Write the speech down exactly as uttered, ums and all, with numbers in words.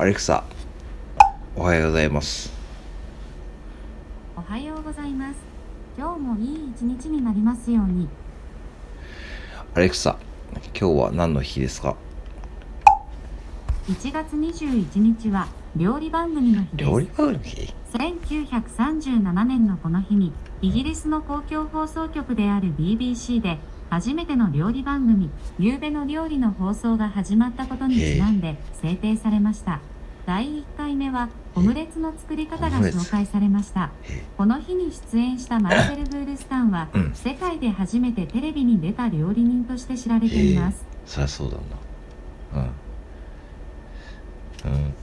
アレクサ、おはようございます。おはようございます。今日もいい一日になりますように。アレクサ、今日は何の日ですか？いちがつにじゅういちにちは料理番組の日です。料理番組の日。せんきゅうひゃくさんじゅうななねんのこの日にイギリスの公共放送局である ビービーシー で初めての料理番組夕べの料理の放送が始まったことにちなんで制定されました。だいいっかいめはオムレツの作り方が紹介されました。この日に出演したマイケル・ブールスタンは、うん、世界で初めてテレビに出た料理人として知られています。そりゃそうだな。うんうん。